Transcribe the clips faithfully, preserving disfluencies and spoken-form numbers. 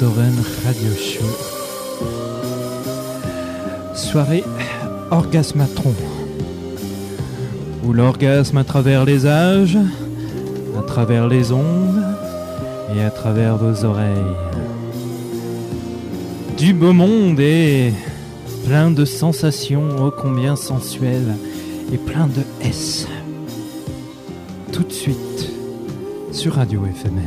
Doran Radio Show. Soirée Orgasmatron. Où l'orgasme à travers les âges, à travers les ondes et à travers vos oreilles. Du beau monde et plein de sensations ô combien sensuelles et plein de S. Tout de suite sur Radio Éphémère.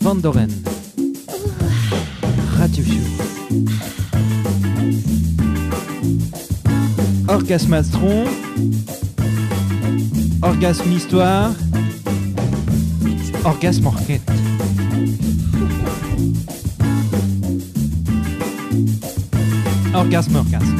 Van Doren, Radio Show, Orgasme Astron, Orgasme Histoire, Orgasme Orquette. Orgasme Orgasme.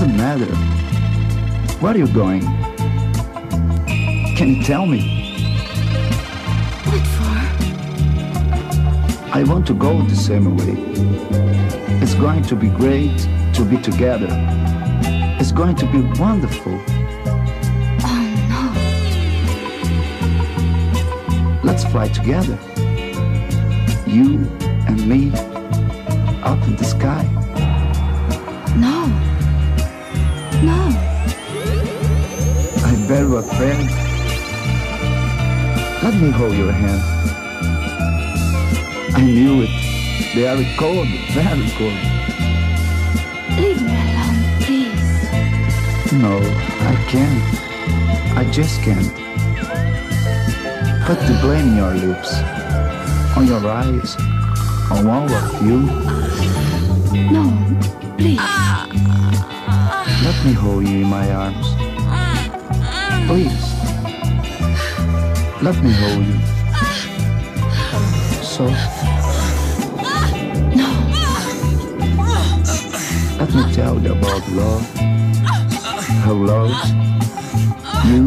doesn't matter. Where are you going? Can you tell me? What for? I want to go the same way. It's going to be great to be together. It's going to be wonderful. Oh no. Let's fly together. You and me up in the sky. No. No. I bear you a prayer. Let me hold your hand. I knew it. They are cold, very cold. Leave me alone, please. No, I can't. I just can't. Put the blame in your lips, on your eyes, on all of you. No, please. Let me hold you in my arms. Please. Let me hold you. So. No. Let me tell you about love. How love. You.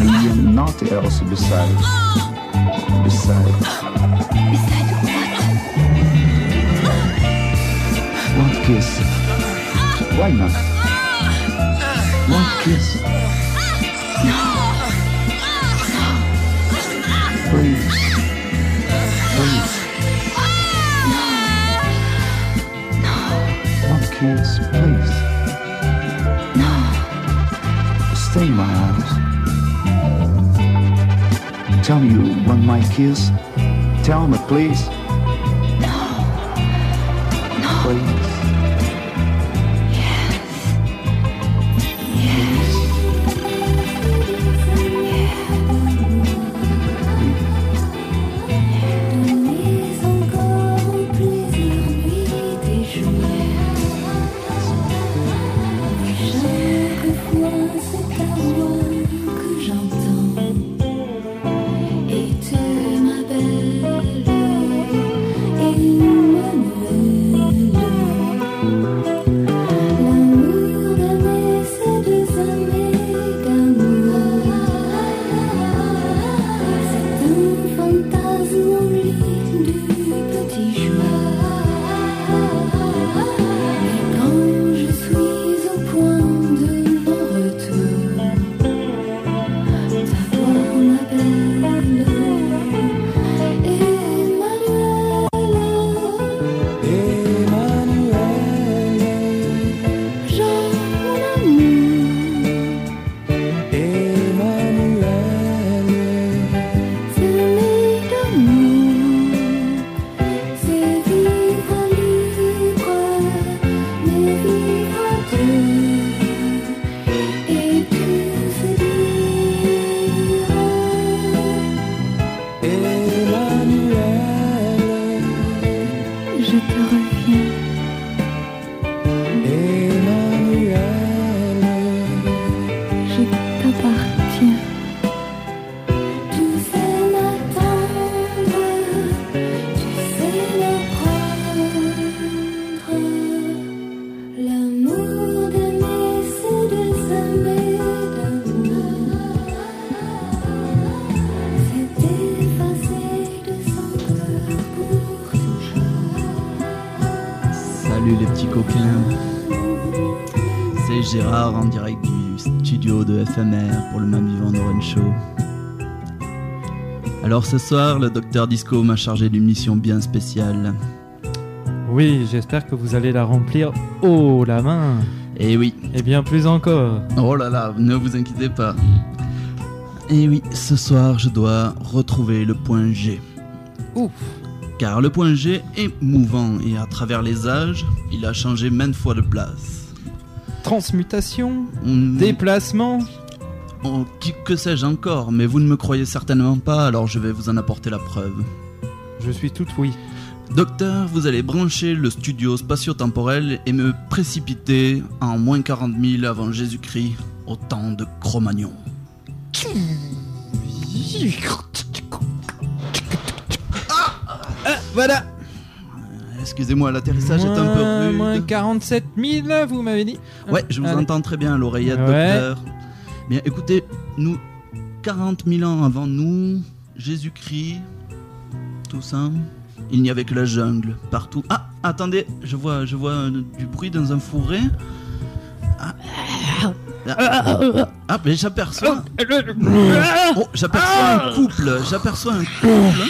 Me and nothing else besides. Besides. Besides what? One kiss. Why not? One kiss. No. No. Please. Please. No. No. One kiss, please. No. Stay in my arms. Tell me you want my kiss. Tell me, please. No. No. Please. En direct du studio de F M R pour le Mamie Van Doren Show. Alors ce soir, le docteur Disco m'a chargé d'une mission bien spéciale. Oui, j'espère que vous allez la remplir haut la main. Et oui. Et bien plus encore. Oh là là, ne vous inquiétez pas. Et oui, ce soir, je dois retrouver le point G. Ouf. Car le point G est mouvant et à travers les âges, il a changé maintes fois de place. Transmutation, mmh. déplacement, oh, qui, que sais-je encore, mais vous ne me croyez certainement pas, alors je vais vous en apporter la preuve. Je suis tout oui. Docteur, vous allez brancher le studio spatio-temporel et me précipiter en moins quarante mille avant Jésus-Christ, au temps de Cro-Magnon. Ah, ah, voilà. Excusez-moi, l'atterrissage est un peu rude. Moins quarante-sept mille, vous m'avez dit. Ouais, je vous Allez. entends très bien, l'oreillette, ouais. docteur. Bien, écoutez, nous, quarante mille ans avant nous, Jésus-Christ, tout ça, il n'y avait que la jungle, partout. Ah, attendez, je vois, je vois du bruit dans un fourré. Ah, ah, ah mais j'aperçois... Oh, j'aperçois un couple, j'aperçois un couple...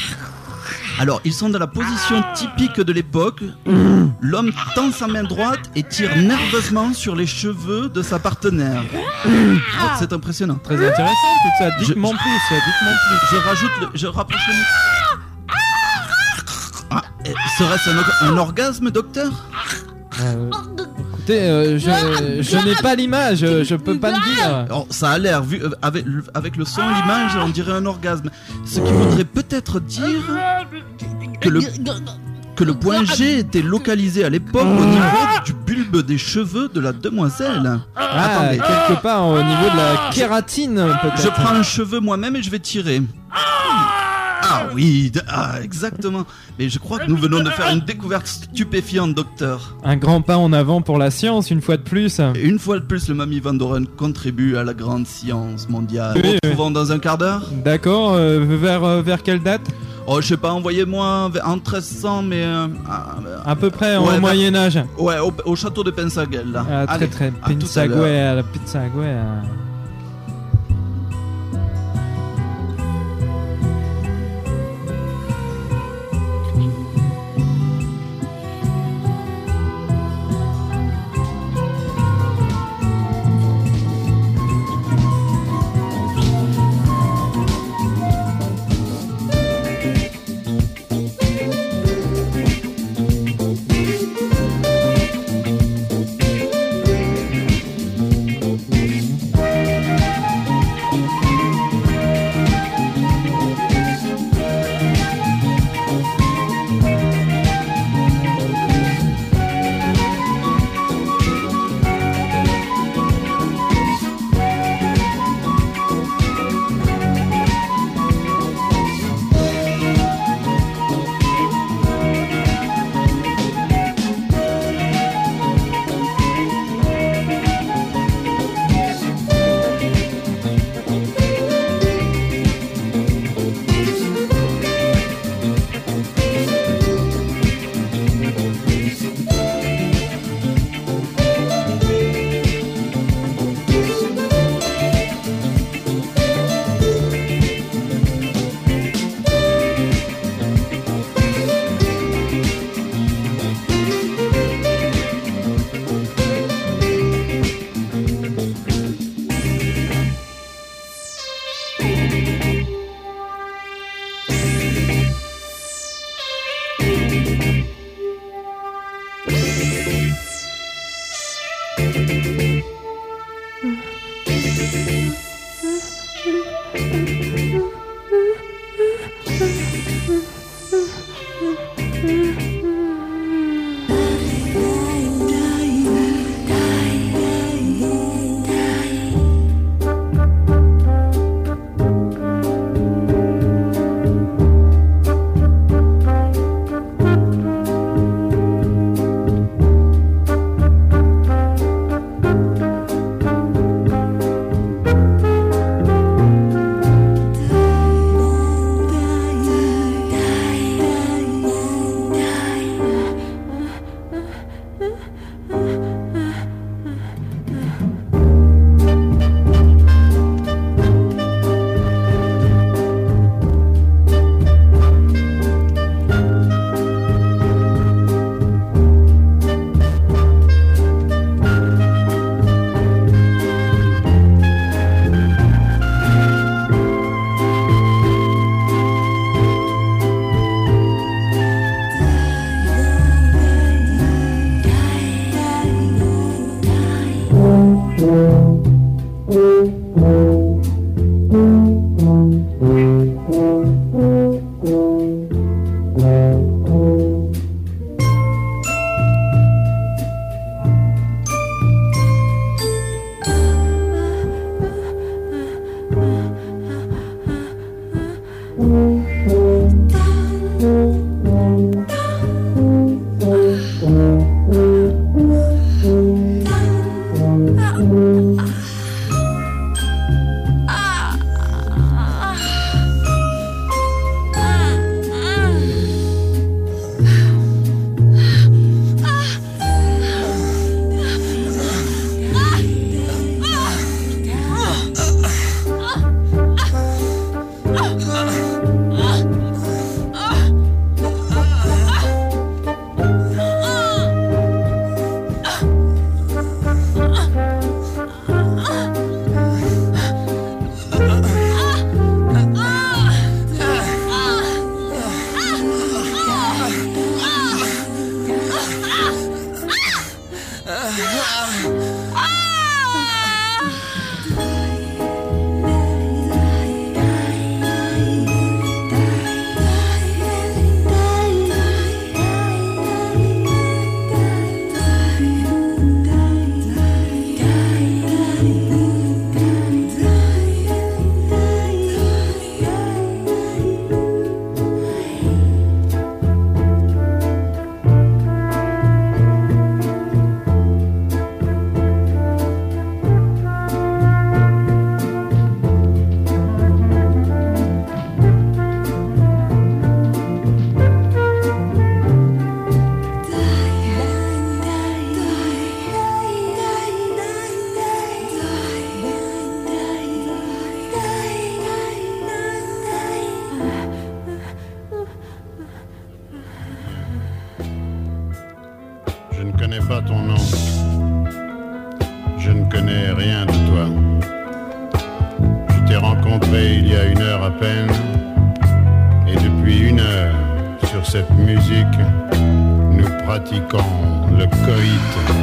Alors, ils sont dans la position typique de l'époque. L'homme tend sa main droite et tire nerveusement sur les cheveux de sa partenaire. Oh, c'est impressionnant. Très intéressant tout ça. Dites-moi plus, dites-moi plus. Je rajoute, le, je rapproche le micro. Ah, serait-ce un, un orgasme, docteur? euh... Écoutez, euh, je, je n'ai pas l'image, je peux pas le dire. Alors, ça a l'air, vu, avec, avec le son, l'image, on dirait un orgasme. Ce qui voudrait peut-être dire que le, que le point G était localisé à l'époque au niveau du bulbe des cheveux de la demoiselle. Ah, attendez, quelque part au niveau de la kératine peut-être. Je prends un cheveu moi-même et je vais tirer. Ah oui, ah, exactement. Mais je crois que nous venons de faire une découverte stupéfiante, docteur. Un grand pas en avant pour la science, une fois de plus. Et une fois de plus, le Mamie Van Doren contribue à la grande science mondiale. Oui, retrouvons oui. dans un quart d'heure. D'accord, euh, vers, euh, vers quelle date? Oh, je sais pas, envoyez-moi en treize cents, mais... Euh, à, à peu près, ouais, au Moyen-Âge. Ouais, au, au château de Pinsaguel, là. Ah, très, Allez, très, Pinsaguel, Pinsaguel... connais pas ton nom. Je ne connais rien de toi. Je t'ai rencontré il y a une heure à peine. Et depuis une heure, sur cette musique, nous pratiquons le coït.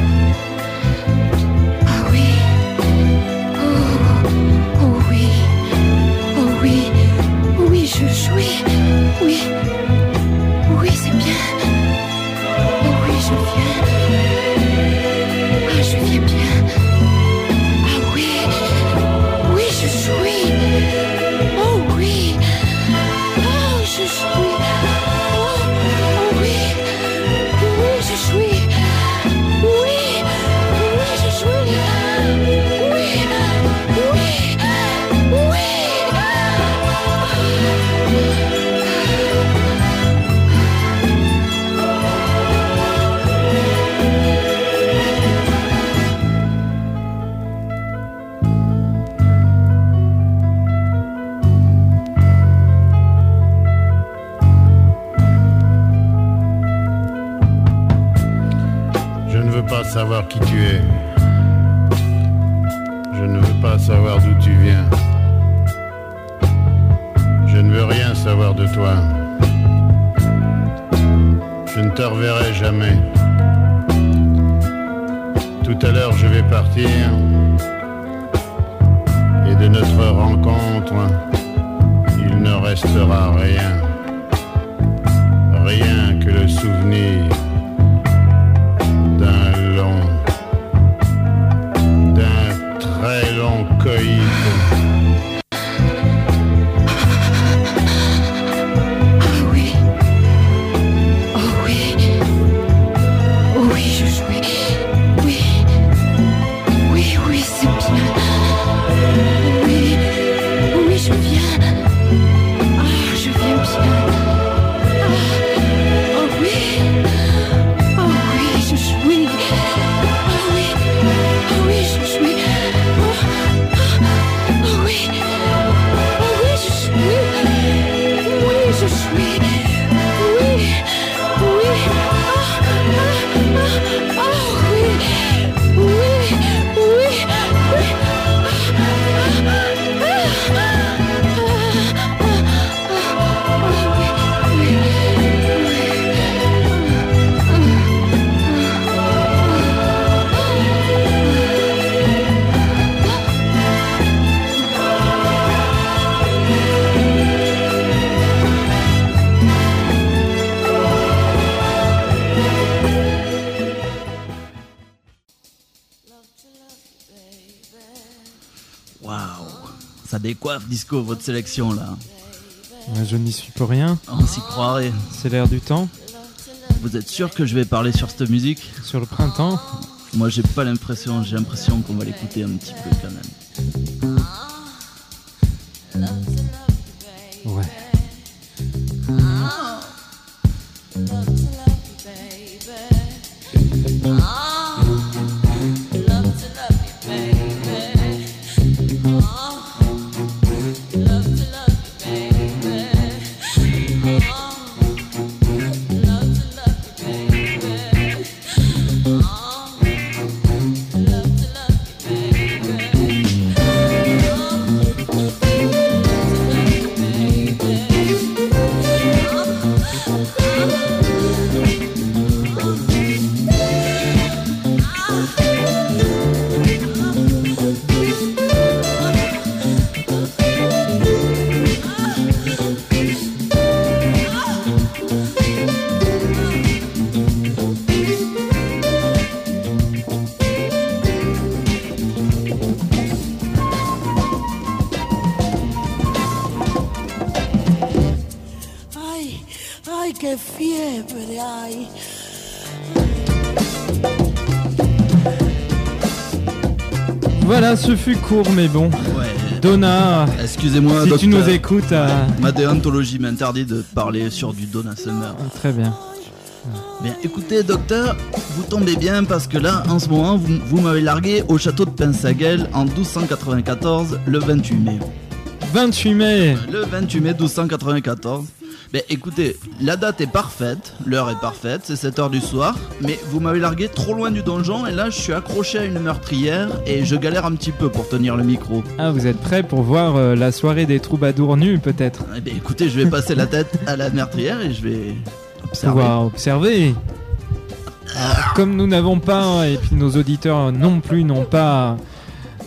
Ah oui. Oh, oh oui. Oh oui. Oui, je jouis. Oui. Oui, c'est bien. Oh oui, je viens. Ah, je viens bien. Ah oui. Oui, je jouis. Oh oui. Oh, je jouis. Oh, oui. Oui, je jouis. Oui. Oui, je jouis. Oui. Oui. Savoir qui tu es. Je ne veux pas savoir d'où tu viens. Je ne veux rien savoir de toi. Je ne te reverrai jamais. Tout à l'heure, je vais partir. Et de notre rencontre, il ne restera rien. Rien que le souvenir d'un long, d'un très long coït. Ah oui, oh oui, oh oui, je jouais, oui, oui, oui, c'est bien, oui, oui, je viens, ah, oh, je viens bien. Décoiffe Disco, votre sélection là. Je n'y suis pour rien. On s'y croirait. C'est l'air du temps. Vous êtes sûr que je vais parler sur cette musique? Sur le printemps? Moi j'ai pas l'impression, j'ai l'impression qu'on va l'écouter un petit peu quand même. Ouais. Voilà, ce fut court, mais bon. Ouais. Donna, excusez-moi, si docteur, tu nous écoutes... Euh... Ma déontologie m'interdit de parler sur du Donna Summer. Ah, très bien. Bien, écoutez, docteur, vous tombez bien parce que là, en ce moment, vous, vous m'avez largué au château de Pinsaguel en douze cent quatre-vingt-quatorze, le vingt-huit mai. vingt-huit mai euh, Le vingt-huit mai douze cent quatre-vingt-quatorze. Mais écoutez, la date est parfaite, l'heure est parfaite, c'est sept heures du soir, mais vous m'avez largué trop loin du donjon et là je suis accroché à une meurtrière et je galère un petit peu pour tenir le micro. Ah, vous êtes prêt pour voir euh, la soirée des troubadours nus peut-être? Eh bien écoutez, je vais passer la tête à la meurtrière et je vais observer. Pouvoir observer. Alors, comme nous n'avons pas, et puis nos auditeurs non plus n'ont pas...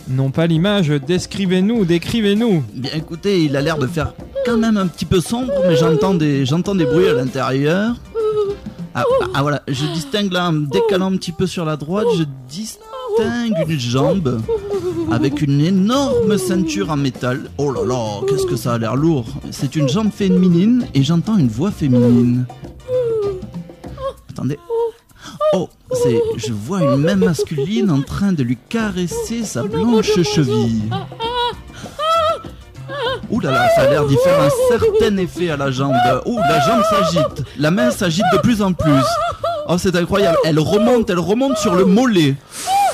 Non pas l'image, décrivez-nous, décrivez-nous. Bien écoutez, il a l'air de faire quand même un petit peu sombre, mais j'entends des, j'entends des bruits à l'intérieur. Ah, ah, ah voilà, je distingue là, en me décalant un petit peu sur la droite, je distingue une jambe avec une énorme ceinture en métal. Oh là là, qu'est-ce que ça a l'air lourd. C'est une jambe féminine et j'entends une voix féminine. Attendez. Oh, c'est, je vois une main masculine en train de lui caresser sa blanche cheville. Ouh là là, ça a l'air d'y faire un certain effet à la jambe. Ouh, la jambe s'agite, la main s'agite de plus en plus. Oh, c'est incroyable, elle remonte, elle remonte sur le mollet.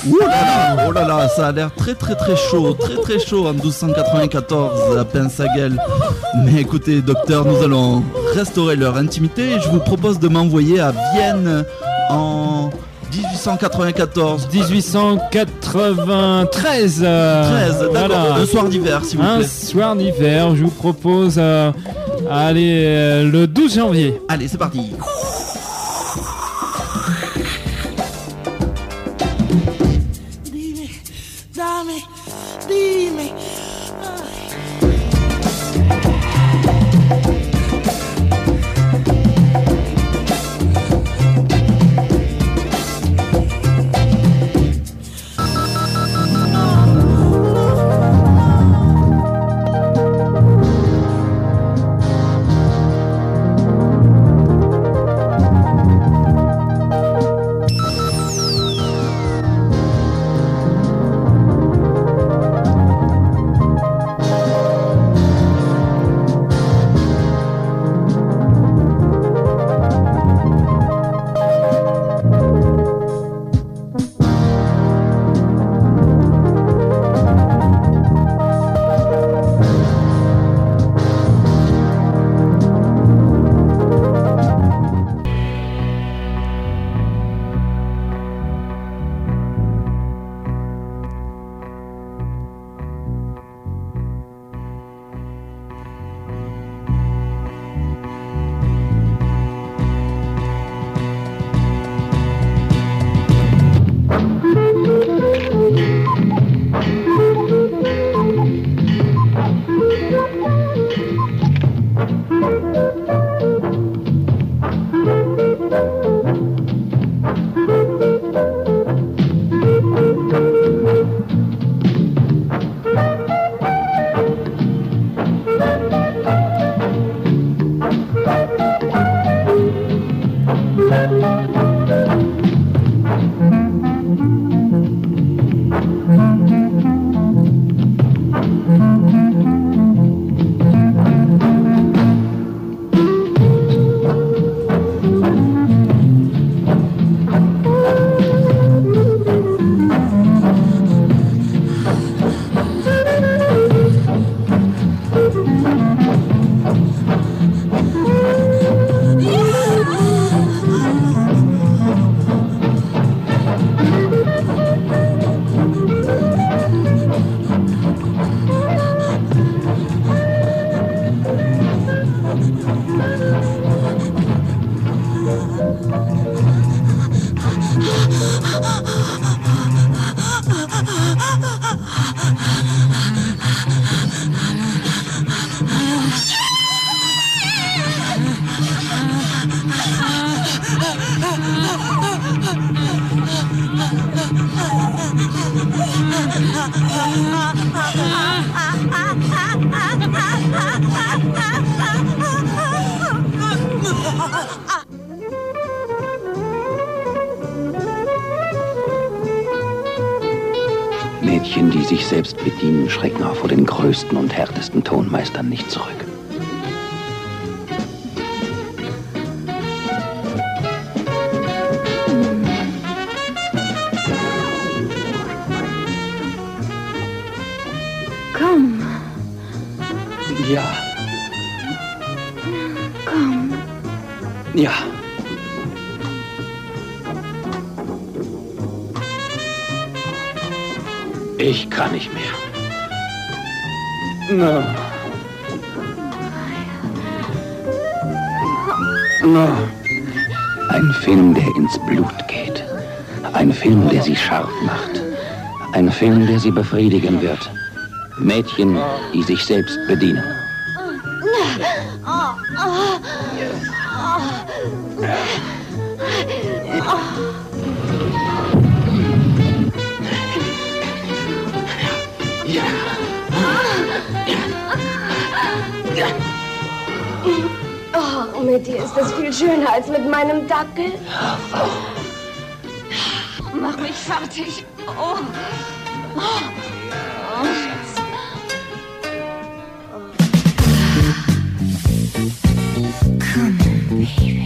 Ouh là là, oh là là, ça a l'air très très très chaud, très très chaud en douze cent quatre-vingt-quatorze à Pinsaguel. Mais écoutez, docteur, nous allons restaurer leur intimité et je vous propose de m'envoyer à Vienne... En dix-huit cent quatre-vingt-quatorze, dix-huit cent quatre-vingt-treize euh, treize, d'accord, voilà. Un soir d'hiver, s'il vous plaît. Un soir d'hiver, je vous propose euh, allez, euh, le douze janvier. Allez, c'est parti. Mädchen, die sich selbst bedienen, schrecken auch vor den größten und härtesten Tonmeistern nicht zurück. Komm. Ja. gekommen? Ja. Ich kann nicht mehr. No. No. Ein Film, der ins Blut geht. Ein Film, der sie scharf macht. Ein Film, der sie befriedigen wird. Mädchen, die sich selbst bedienen. Oh, mit dir ist das viel schöner als mit meinem Dackel. Mach mich fertig. Oh. Oh. Oh, Schatz. Oh. Komm, Baby.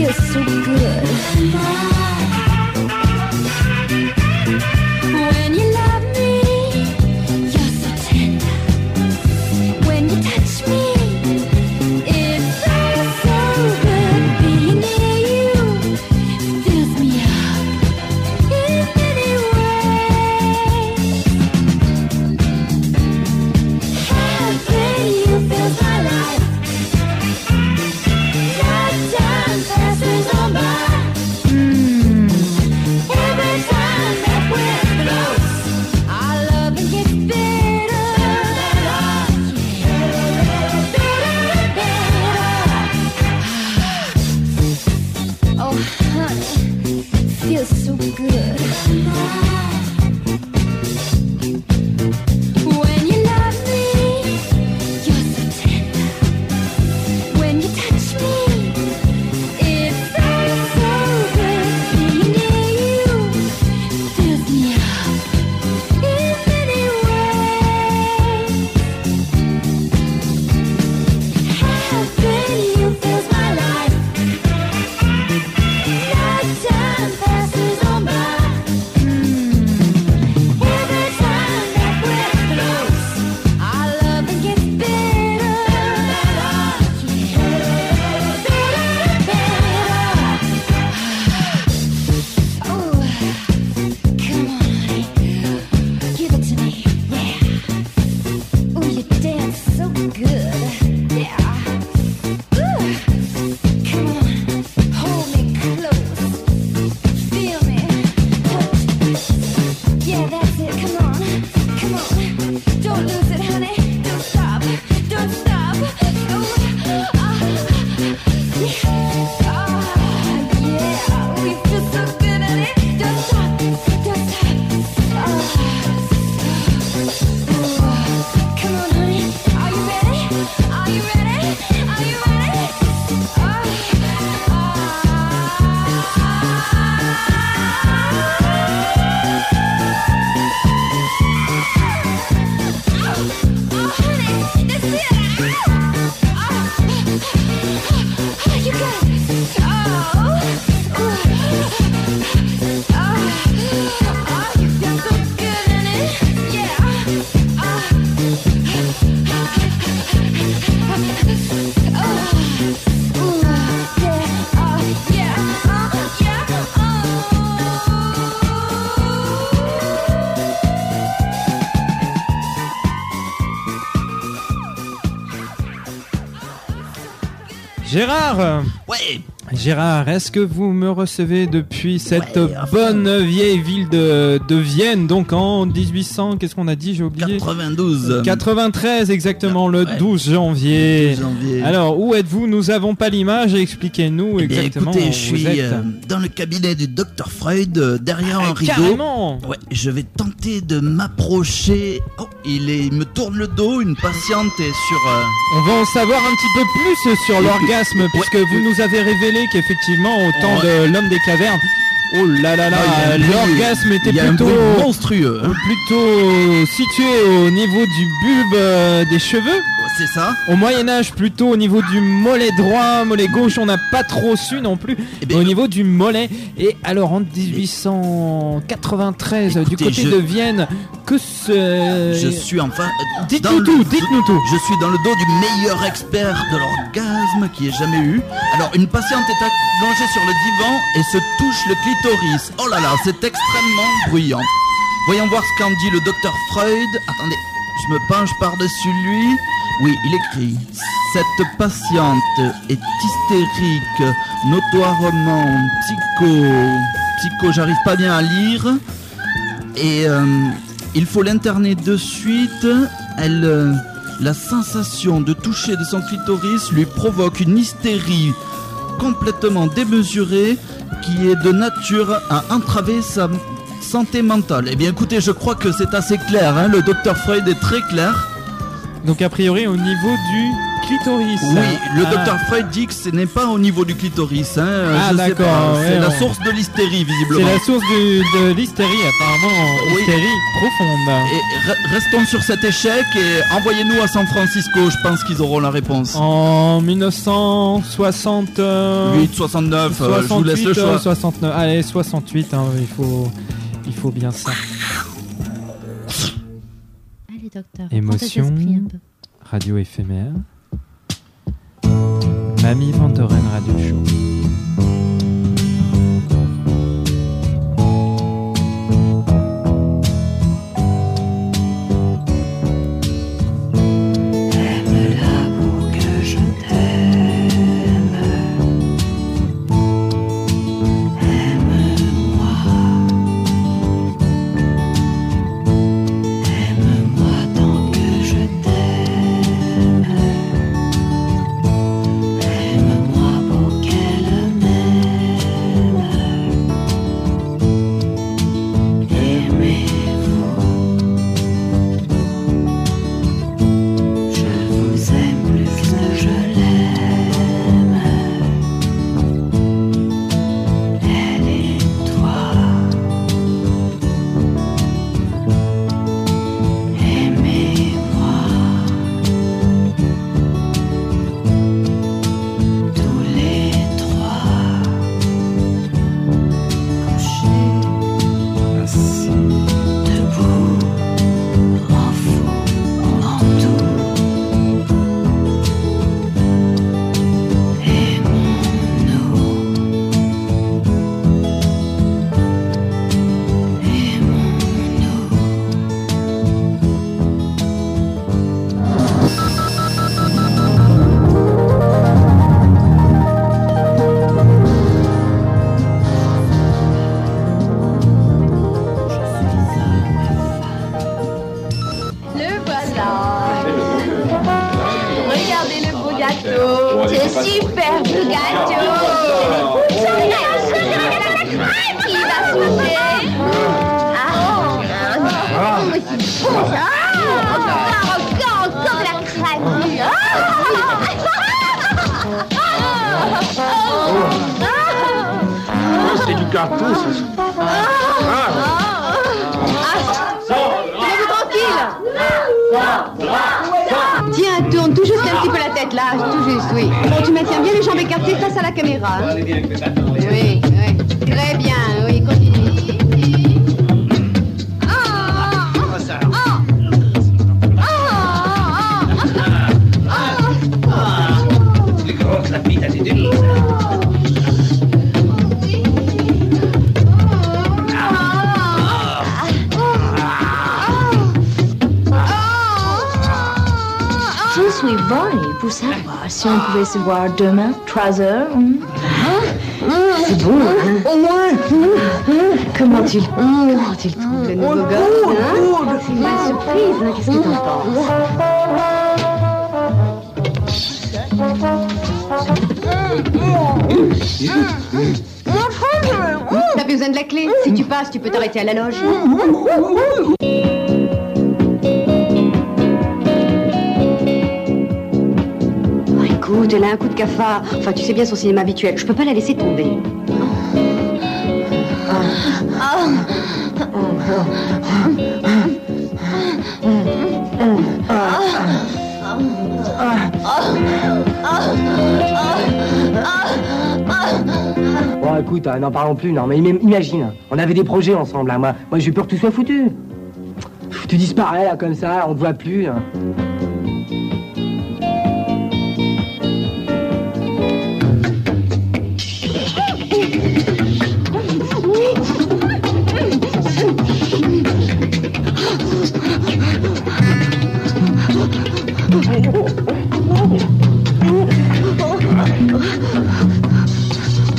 Every time that we're close. Gérard. Ouais. Gérard, est-ce que vous me recevez depuis cette ouais, enfin... bonne vieille ville de, de Vienne, donc en dix-huit cents, qu'est-ce qu'on a dit, j'ai oublié, quatre-vingt-douze quatre-vingt-treize exactement, le ouais. douze janvier. douze janvier. Alors, où êtes-vous? Nous n'avons pas l'image, expliquez-nous eh bien, exactement écoutez, où je vous suis êtes. Euh, dans le cabinet du docteur Freud, euh, derrière ah, un rideau. Carrément. Ouais, je vais tenter de m'approcher. Oh, il, est, il me tourne le dos, une patiente est sur... Euh... On va en savoir un petit peu plus sur l'orgasme, ouais. puisque ouais. vous nous avez révélé qu'effectivement au temps ouais. de l'homme des cavernes, oh là là là, ah, l'orgasme était plutôt monstrueux, hein. plutôt situé au niveau du bulbe euh, des cheveux. C'est ça. Au Moyen-Âge, plutôt au niveau du mollet droit, mollet gauche, on n'a pas trop su non plus, eh bien, mais au niveau du mollet. Et alors en dix-huit cent quatre-vingt-treize, écoutez, du côté je... de Vienne, que ce... Je suis enfin... Euh, dites-nous tout, le... dites-nous tout. Je suis dans le dos du meilleur expert de l'orgasme qui ait jamais eu. Alors une patiente est allongée sur le divan et se touche le clitoris. Oh là là, c'est extrêmement bruyant. Voyons voir ce qu'en dit le docteur Freud. Attendez, je me penche par-dessus lui. Oui, il écrit « Cette patiente est hystérique, notoirement psycho... » Psycho, j'arrive pas bien à lire. Et euh, il faut l'interner de suite. Elle, euh, la sensation de toucher de son clitoris lui provoque une hystérie complètement démesurée qui est de nature à entraver sa santé mentale. Eh bien, écoutez, je crois que c'est assez clair. Hein, le docteur Freud est très clair. Donc a priori au niveau du clitoris. Oui, hein. le docteur ah. Freud dit que ce n'est pas au niveau du clitoris. Hein. Ah je d'accord. Sais pas. C'est ouais, la ouais. source de l'hystérie visiblement. C'est la source du, de l'hystérie apparemment. Oui. Hystérie profonde. Et re- restons sur cet échec et envoyez-nous à San Francisco. Je pense qu'ils auront la réponse. En mille neuf cent soixante-huit, euh... soixante-neuf. soixante-huit, euh, je vous laisse le choix. soixante-neuf. Allez, soixante-huit. Hein, il faut, il faut bien ça. Docteur. Émotion, Radio Éphémère, Mamie Van Doren Radio Show. Aime-la pour que je t'aime. Aime-moi. Je suis venue pour savoir si on pouvait se voir demain, trois heures. Hein? C'est bon, hein? Au moins. Comment tu le trouves, le nouveau gars? C'est une belle surprise, hein? Qu'est-ce que t'en penses? T'as besoin de la clé? Si tu passes, tu peux t'arrêter à la loge. Écoute, elle a un coup de cafard. Enfin, tu sais bien son cinéma habituel. Je peux pas la laisser tomber. Bon, écoute, hein, n'en parlons plus. Non, mais imagine, on avait des projets ensemble. Hein. Moi, moi j'ai peur que tout soit foutu. Pff, tu disparais là comme ça, on te voit plus. Hein.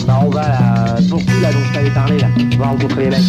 Bah on va là, pour tout là dont je t'avais parlé là, on va rencontrer les mecs.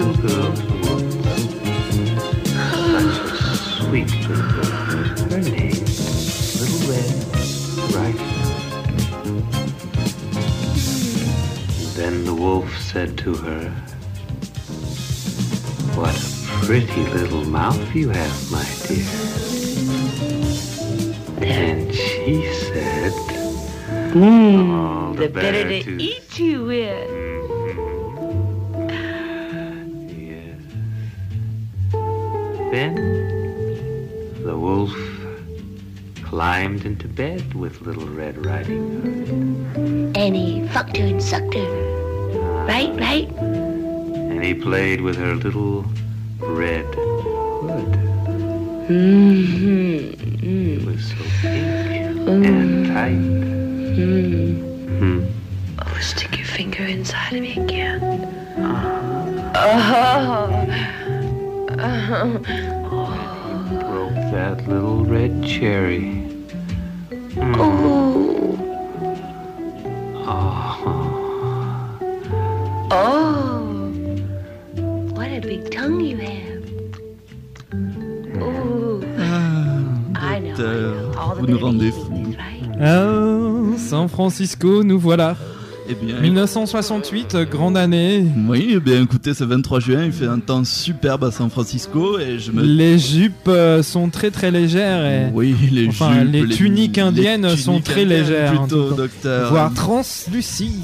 little girl who was such a sweet little girl. Her name, Little Red Riding. Then the wolf said to her, "What a pretty little mouth you have, my dear." And she said, mm, oh, the, the better, better to eat you with. Then the wolf climbed into bed with Little Red Riding Hood. And he fucked her and sucked her. Ah. Right, right? And he played with her little red hood. Mm-hmm. Mm. It was so pink mm. and tight. Mm. Mm. Oh, stick your finger inside of me again. Ah. Oh. And he broke that little red cherry. Mm. Oh. Oh. Oh. What a big tongue you have. Oh. Ah, I know, I know. All the babies eat it, right? Oh, San Francisco, nous voilà. Eh bien, dix-neuf cent soixante-huit, grande année. Oui, eh bien, écoutez, c'est vingt-trois juin, il fait un temps superbe à San Francisco et je me... Les jupes euh, sont très très légères. Et... Oui, les enfin, jupes, les tuniques les, indiennes les tuniques sont très indiennes, légères. Plutôt, docteur. Voire translucides.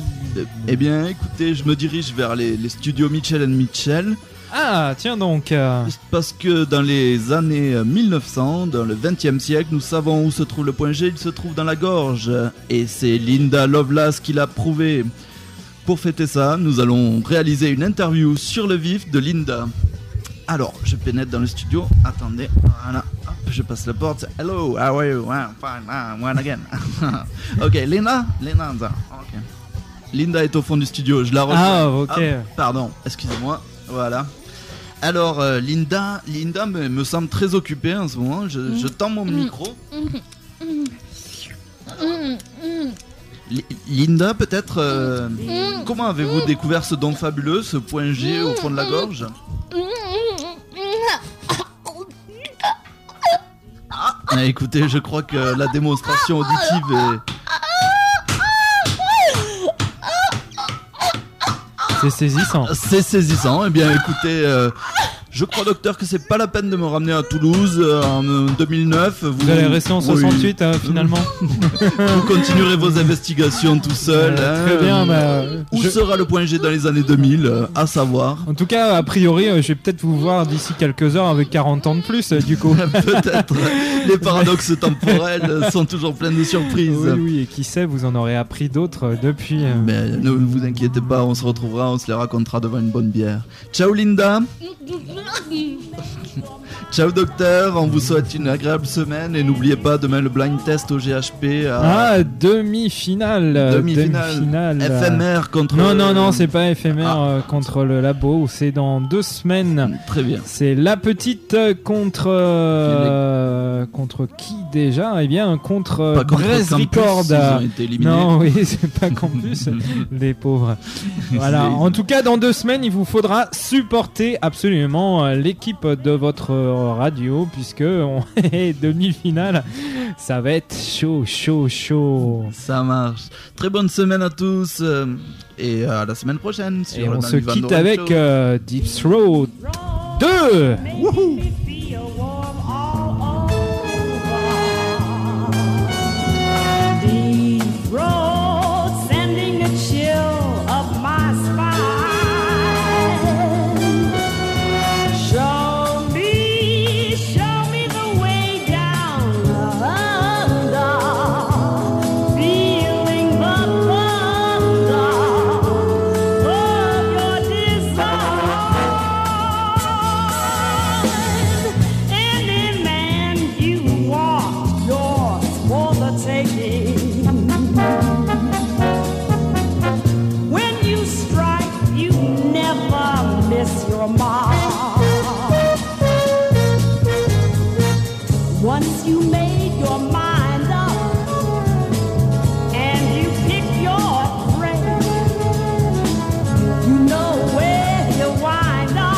Eh bien, écoutez, je me dirige vers les, les studios Mitchell et Mitchell. Ah, tiens donc euh... Parce que dans les années mille neuf cents, dans le vingtième siècle, nous savons où se trouve le point G, il se trouve dans la gorge. Et c'est Linda Lovelace qui l'a prouvé. Pour fêter ça, nous allons réaliser une interview sur le vif de Linda. Alors, je pénètre dans le studio, attendez, voilà, hop, je passe la porte. Hello, how are you? Well, fine, I'm well again. Ok, Linda, Linda, ok. Linda est au fond du studio, je la rejoins. Ah, ok. Hop, pardon, excusez-moi. Voilà. Alors euh, Linda, Linda me, me semble très occupée en ce moment. Je, mmh. je tends mon mmh. micro. Mmh. Mmh. L- Linda, peut-être. Euh, mmh. Comment avez-vous mmh. découvert ce don fabuleux, ce point G mmh. au fond de la gorge? mmh. ah, Écoutez, je crois que la démonstration auditive est... C'est saisissant. C'est saisissant. Eh bien, écoutez, euh, je crois, docteur, que c'est pas la peine de me ramener à Toulouse euh, en deux mille neuf. Vous, vous allez rester en soixante-huit, oui. euh, finalement. Vous continuerez vos investigations tout seul. Euh, très hein, bien. Euh, bah, où je... sera le point G dans les années deux mille, euh, à savoir. En tout cas, a priori, euh, je vais peut-être vous voir d'ici quelques heures avec quarante ans de plus, euh, du coup. Peut-être. Les paradoxes temporels sont toujours pleins de surprises. Oui, oui, et qui sait, vous en aurez appris d'autres depuis. Euh... Mais ne vous inquiétez pas, on se retrouvera. On se les racontera devant une bonne bière. Ciao Linda. Ciao docteur, on vous souhaite une agréable semaine. Et n'oubliez pas demain le blind test au G H P à... Ah, demi-finale. Demi-finale, demi-finale. F M R contre... Non, non, non, c'est pas F M R ah. contre le labo. C'est dans deux semaines. Très bien. C'est la petite contre... Euh, contre qui déjà? Eh bien, contre Bréservic. Non, oui, c'est pas Campus. Les pauvres. Voilà. En tout cas, dans deux semaines, il vous faudra supporter absolument l'équipe de votre radio, puisque on est demi-finale. Ça va être chaud, chaud, chaud. Ça marche. Très bonne semaine à tous et à la semaine prochaine. Sur et on se quitte avec euh, Deep Throat deux. Wouhou! Why not?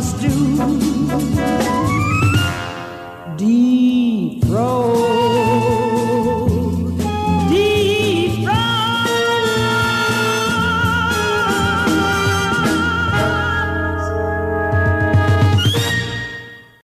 must do.